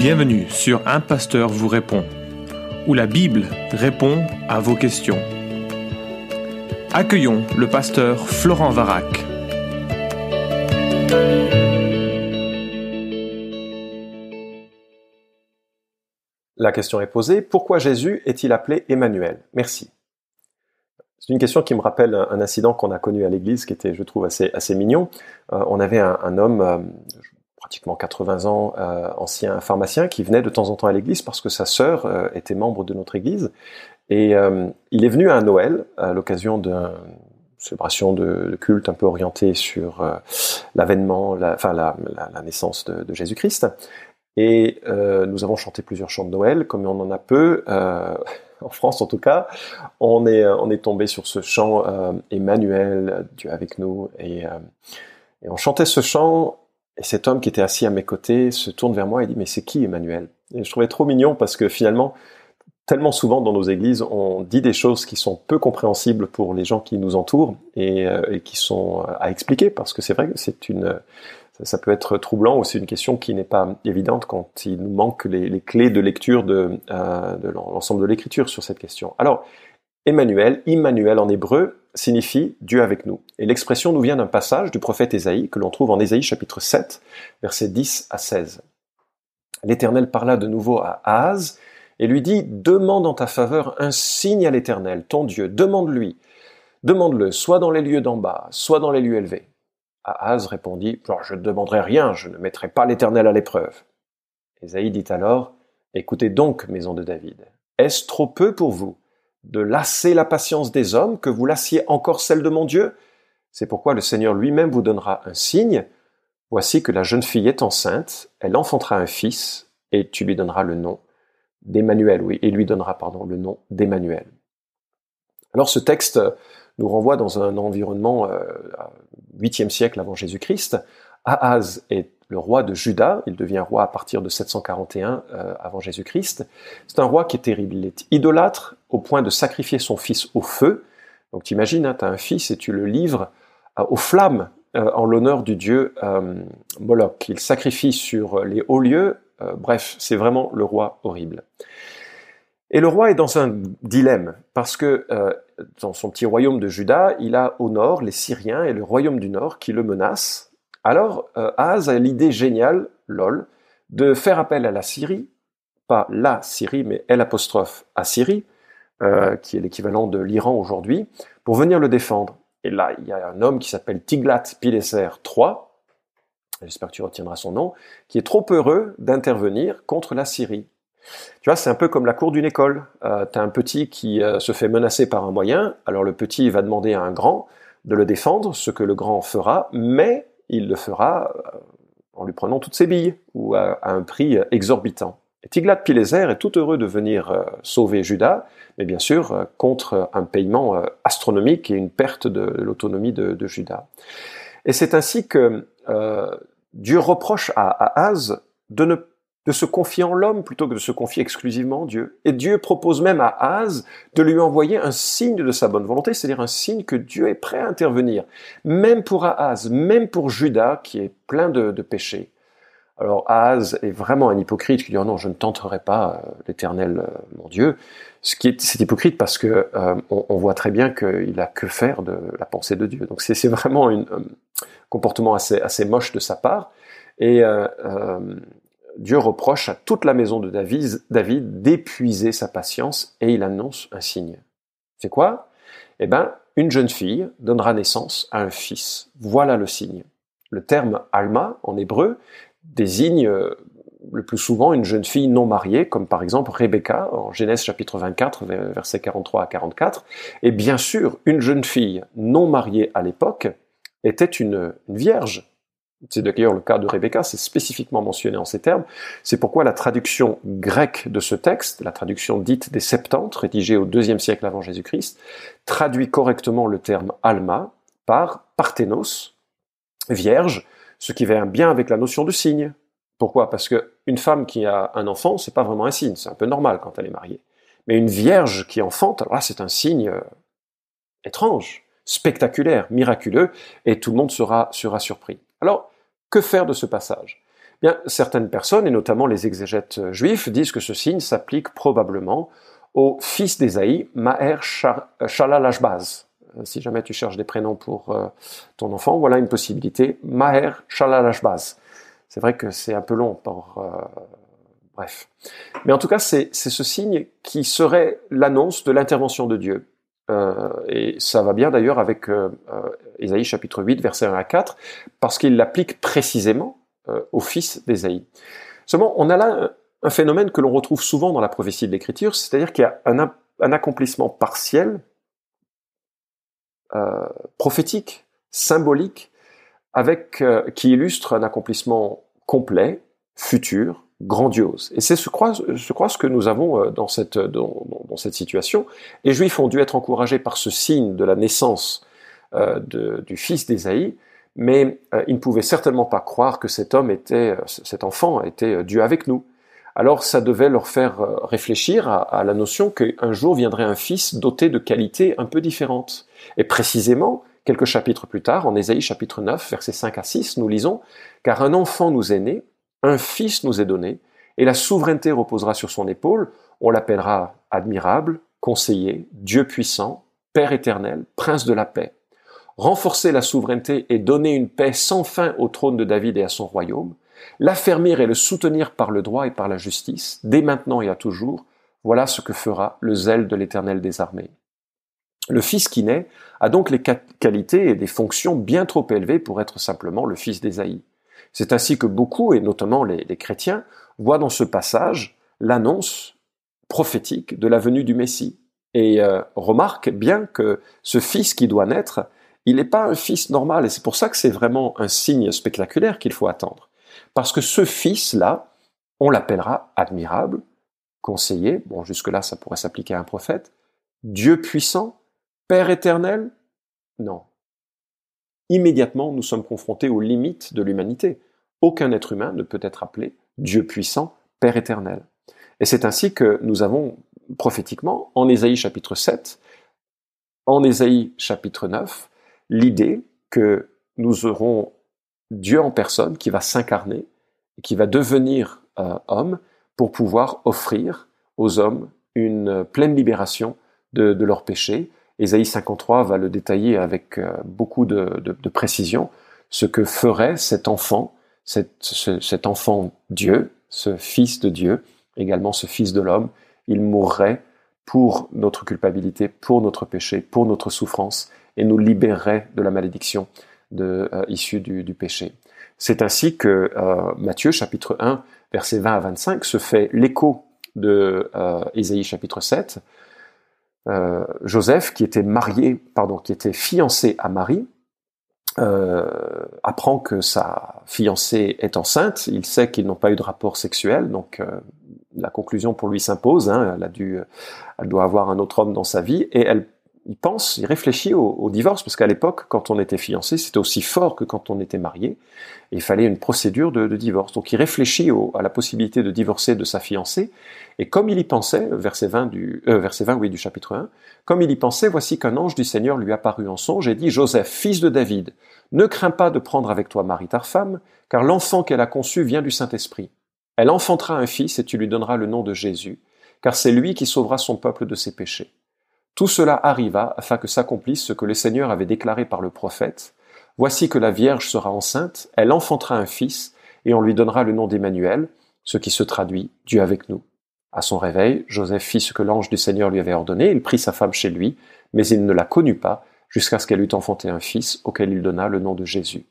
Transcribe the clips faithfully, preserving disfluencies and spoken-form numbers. Bienvenue sur Un Pasteur vous répond, où la Bible répond à vos questions. Accueillons le pasteur Florent Varac. La question est posée, pourquoi Jésus est-il appelé Emmanuel ? Merci. C'est une question qui me rappelle un incident qu'on a connu à l'église, qui était, je trouve, assez, assez mignon. Euh, on avait un, un homme, euh, pratiquement quatre-vingts ans, euh, ancien pharmacien, qui venait de temps en temps à l'église parce que sa sœur euh, était membre de notre église. Et euh, il est venu à un Noël, à l'occasion d'une célébration de, de culte un peu orientée sur euh, l'avènement, la, enfin la, la, la naissance de, de Jésus-Christ. Et euh, nous avons chanté plusieurs chants de Noël, comme on en a peu... Euh, en France en tout cas, on est, on est tombé sur ce chant euh, « Emmanuel, Dieu avec nous ». Et, euh, et on chantait ce chant, et cet homme qui était assis à mes côtés se tourne vers moi et dit « Mais c'est qui Emmanuel ?» Et je trouvais trop mignon parce que finalement, tellement souvent dans nos églises, on dit des choses qui sont peu compréhensibles pour les gens qui nous entourent et, euh, et qui sont à expliquer, parce que c'est vrai que c'est une... ça peut être troublant, ou c'est une question qui n'est pas évidente quand il nous manque les, les clés de lecture de, euh, de l'ensemble de l'Écriture sur cette question. Alors, Emmanuel, Immanuel en hébreu, signifie « Dieu avec nous ». Et l'expression nous vient d'un passage du prophète Ésaïe, que l'on trouve en Ésaïe chapitre sept, versets dix à seize. L'Éternel parla de nouveau à Achaz et lui dit « Demande en ta faveur un signe à l'Éternel, ton Dieu, demande-lui, demande-le, soit dans les lieux d'en bas, soit dans les lieux élevés. » Ahaz répondit « Je ne demanderai rien, je ne mettrai pas l'Éternel à l'épreuve. » Ésaïe dit alors « Écoutez donc, maison de David, est-ce trop peu pour vous de lasser la patience des hommes, que vous lassiez encore celle de mon Dieu ? C'est pourquoi le Seigneur lui-même vous donnera un signe. Voici que la jeune fille est enceinte, elle enfantera un fils, et tu lui donneras le nom d'Emmanuel, oui, et lui donnera pardon, le nom d'Emmanuel. » Alors ce texte nous renvoie dans un environnement euh, huitième siècle avant Jésus-Christ. Ahaz est le roi de Juda, il devient roi à partir de sept cent quarante et un euh, avant Jésus-Christ. C'est un roi qui est terrible, il est idolâtre au point de sacrifier son fils au feu. Donc t'imagines, hein, t'as un fils et tu le livres euh, aux flammes euh, en l'honneur du dieu euh, Moloch. Il sacrifie sur les hauts lieux, euh, bref, c'est vraiment le roi horrible. Et le roi est dans un dilemme, parce que euh, dans son petit royaume de Juda, il a au nord les Syriens et le royaume du nord qui le menacent. Alors, euh, Ahaz a l'idée géniale, lol, de faire appel à la Syrie, pas la Syrie, mais L' Assyrie, euh, qui est l'équivalent de l'Iran aujourd'hui, pour venir le défendre. Et là, il y a un homme qui s'appelle Tiglath-Pileser trois, j'espère que tu retiendras son nom, qui est trop heureux d'intervenir contre la Syrie. Tu vois, c'est un peu comme la cour d'une école. Euh, tu as un petit qui euh, se fait menacer par un moyen, alors le petit va demander à un grand de le défendre, ce que le grand fera, mais il le fera euh, en lui prenant toutes ses billes, ou à, à un prix euh, exorbitant. Et Tiglath-Pileser est tout heureux de venir euh, sauver Juda, mais bien sûr euh, contre un paiement euh, astronomique et une perte de, de l'autonomie de, de Juda. Et c'est ainsi que euh, Dieu reproche à, à Ahaz de ne pas de se confier en l'homme plutôt que de se confier exclusivement en Dieu. Et Dieu propose même à Ahaz de lui envoyer un signe de sa bonne volonté, c'est-à-dire un signe que Dieu est prêt à intervenir, même pour Ahaz, même pour Juda qui est plein de, de péchés. Alors Ahaz est vraiment un hypocrite qui dit « Oh non, je ne tenterai pas euh, l'Éternel, euh, mon Dieu ». Ce qui est, c'est hypocrite parce que euh, on, on voit très bien qu'il a que faire de la pensée de Dieu. Donc c'est, c'est vraiment un euh, comportement assez, assez moche de sa part. Et... Euh, euh, Dieu reproche à toute la maison de David, David d'épuiser sa patience et il annonce un signe. C'est quoi ? Eh bien, une jeune fille donnera naissance à un fils. Voilà le signe. Le terme « alma » en hébreu désigne euh, le plus souvent une jeune fille non mariée, comme par exemple Rebecca en Genèse chapitre vingt-quatre, versets quarante-trois à quarante-quatre. Et bien sûr, une jeune fille non mariée à l'époque était une, une vierge. C'est d'ailleurs le cas de Rebecca, c'est spécifiquement mentionné en ces termes. C'est pourquoi la traduction grecque de ce texte, la traduction dite des Septante, rédigée au deuxième siècle avant Jésus-Christ, traduit correctement le terme « alma » par « parthénos », « vierge », ce qui va bien avec la notion de signe. Pourquoi ? Parce qu'une femme qui a un enfant, c'est pas vraiment un signe, c'est un peu normal quand elle est mariée. Mais une vierge qui enfante, alors là, c'est un signe euh, étrange, spectaculaire, miraculeux, et tout le monde sera, sera surpris. Alors, que faire de ce passage ? Bien, certaines personnes, et notamment les exégètes juifs, disent que ce signe s'applique probablement au fils d'Ésaïe, Maher Shalalashbaz. Si jamais tu cherches des prénoms pour euh, ton enfant, voilà une possibilité, Maher Shalalashbaz. C'est vrai que c'est un peu long pour... Euh, bref. Mais en tout cas, c'est, c'est ce signe qui serait l'annonce de l'intervention de Dieu. Euh, et ça va bien d'ailleurs avec euh, euh, Ésaïe chapitre huit, versets un à quatre, parce qu'il l'applique précisément euh, au fils d'Ésaïe. Seulement, on a là un phénomène que l'on retrouve souvent dans la prophétie de l'Écriture, c'est-à-dire qu'il y a un, un accomplissement partiel, euh, prophétique, symbolique, avec, euh, qui illustre un accomplissement complet, futur, grandiose. Et c'est ce crois, je crois ce que nous avons dans cette, dans, dans cette situation. Les Juifs ont dû être encouragés par ce signe de la naissance euh, de, du fils d'Ésaïe, mais euh, ils ne pouvaient certainement pas croire que cet homme était, cet enfant était Dieu avec nous. Alors ça devait leur faire réfléchir à, à la notion qu'un jour viendrait un fils doté de qualités un peu différentes. Et précisément, quelques chapitres plus tard, en Ésaïe chapitre neuf, versets cinq à six, nous lisons « Car un enfant nous est né, un fils nous est donné, et la souveraineté reposera sur son épaule. On l'appellera admirable, conseiller, Dieu puissant, Père éternel, prince de la paix. Renforcer la souveraineté et donner une paix sans fin au trône de David et à son royaume, l'affermir et le soutenir par le droit et par la justice, dès maintenant et à toujours, voilà ce que fera le zèle de l'Éternel des armées. » Le fils qui naît a donc les qualités et des fonctions bien trop élevées pour être simplement le fils d'Ésaïe. C'est ainsi que beaucoup, et notamment les, les chrétiens, voient dans ce passage l'annonce prophétique de la venue du Messie. Et euh, remarquent bien que ce fils qui doit naître, il n'est pas un fils normal. Et c'est pour ça que c'est vraiment un signe spectaculaire qu'il faut attendre. Parce que ce fils-là, on l'appellera admirable, conseiller, bon jusque-là ça pourrait s'appliquer à un prophète, Dieu puissant, Père éternel, non. Immédiatement, nous sommes confrontés aux limites de l'humanité. Aucun être humain ne peut être appelé Dieu puissant, Père éternel. Et c'est ainsi que nous avons prophétiquement, en Ésaïe chapitre sept, en Ésaïe chapitre neuf, l'idée que nous aurons Dieu en personne qui va s'incarner, qui va devenir euh, homme pour pouvoir offrir aux hommes une pleine libération de, de leurs péchés. Ésaïe cinquante-trois va le détailler avec beaucoup de, de, de précision, ce que ferait cet enfant, cet, ce, cet enfant Dieu, ce fils de Dieu, également ce fils de l'homme. Il mourrait pour notre culpabilité, pour notre péché, pour notre souffrance, et nous libérerait de la malédiction de, euh, issue du, du péché. C'est ainsi que euh, Matthieu, chapitre un, versets vingt à vingt-cinq, se fait l'écho de euh, Ésaïe chapitre sept, Euh, Joseph, qui était marié, pardon, qui était fiancé à Marie, euh, apprend que sa fiancée est enceinte. Il sait qu'ils n'ont pas eu de rapport sexuel, donc euh, la conclusion pour lui s'impose. Hein, elle a dû, elle doit avoir un autre homme dans sa vie, et elle, il pense, il réfléchit au, au divorce, parce qu'à l'époque, quand on était fiancé, c'était aussi fort que quand on était marié. Et il fallait une procédure de, de divorce. Donc il réfléchit au, à la possibilité de divorcer de sa fiancée. Et comme il y pensait, verset vingt du, euh, verset vingt, oui, du chapitre un, comme il y pensait, voici qu'un ange du Seigneur lui apparut en songe et dit, Joseph, fils de David, ne crains pas de prendre avec toi Marie ta femme, car l'enfant qu'elle a conçu vient du Saint-Esprit. Elle enfantera un fils et tu lui donneras le nom de Jésus, car c'est lui qui sauvera son peuple de ses péchés. Tout cela arriva afin que s'accomplisse ce que le Seigneur avait déclaré par le prophète. Voici que la Vierge sera enceinte, elle enfantera un fils, et on lui donnera le nom d'Emmanuel, ce qui se traduit « Dieu avec nous ». À son réveil, Joseph fit ce que l'ange du Seigneur lui avait ordonné, il prit sa femme chez lui, mais il ne la connut pas, jusqu'à ce qu'elle eût enfanté un fils, auquel il donna le nom de Jésus.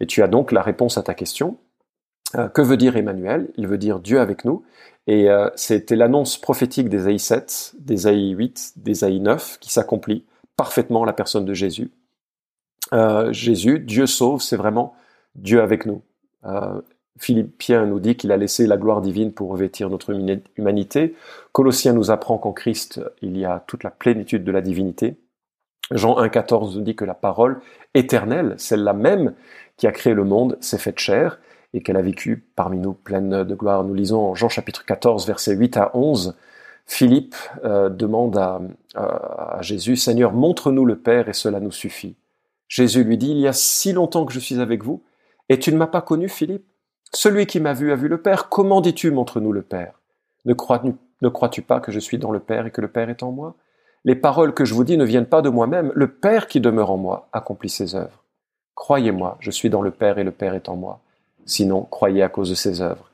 Et tu as donc la réponse à ta question. Euh, que veut dire Emmanuel? Il veut dire « Dieu avec nous ». Et euh, c'était l'annonce prophétique d'Ésaïe sept, d'Ésaïe huit, d'Ésaïe neuf, qui s'accomplit parfaitement la personne de Jésus. Euh, Jésus, Dieu sauve, c'est vraiment Dieu avec nous. Euh, Philippiens nous dit qu'il a laissé la gloire divine pour revêtir notre humanité. Colossiens nous apprend qu'en Christ, il y a toute la plénitude de la divinité. Jean un, quatorze nous dit que la parole éternelle, celle-là même qui a créé le monde, s'est faite chair, et qu'elle a vécu parmi nous pleine de gloire. Nous lisons en Jean chapitre quatorze, versets huit à onze, Philippe euh, demande à, à, à Jésus, « Seigneur, montre-nous le Père, et cela nous suffit. » Jésus lui dit, « Il y a si longtemps que je suis avec vous, et tu ne m'as pas connu, Philippe. Celui qui m'a vu a vu le Père. Comment dis-tu, montre-nous le Père? Ne crois-tu, ne crois-tu pas que je suis dans le Père et que le Père est en moi? Les paroles que je vous dis ne viennent pas de moi-même. Le Père qui demeure en moi accomplit ses œuvres. Croyez-moi, je suis dans le Père et le Père est en moi. Sinon, croyez à cause de ses œuvres. »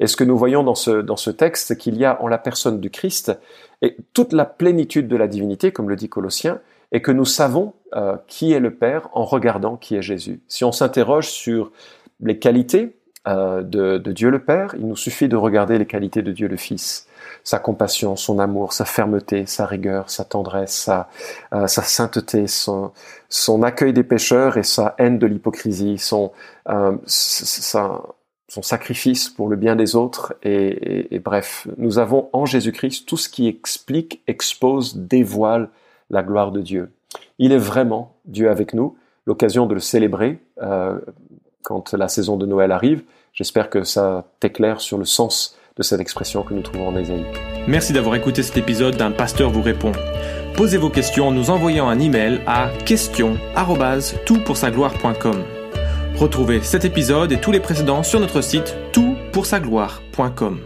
Et ce que nous voyons dans ce, dans ce texte, c'est qu'il y a en la personne du Christ et toute la plénitude de la divinité, comme le dit Colossiens, et que nous savons euh, qui est le Père en regardant qui est Jésus. Si on s'interroge sur les qualités euh, de, de Dieu le Père, il nous suffit de regarder les qualités de Dieu le Fils. Sa compassion, son amour, sa fermeté, sa rigueur, sa tendresse, sa, euh, sa sainteté, son, son accueil des pécheurs et sa haine de l'hypocrisie, son... Euh, sa, son sacrifice pour le bien des autres, et, et, et bref, nous avons en Jésus-Christ tout ce qui explique, expose, dévoile la gloire de Dieu. Il est vraiment Dieu avec nous, l'occasion de le célébrer euh, quand la saison de Noël arrive. J'espère que ça t'éclaire sur le sens de cette expression que nous trouvons en Ésaïe. Merci d'avoir écouté cet épisode d'Un Pasteur vous répond. Posez vos questions en nous envoyant un email à question arobase tout pour sa gloire point com. Retrouvez cet épisode et tous les précédents sur notre site tout pour sa gloire point com.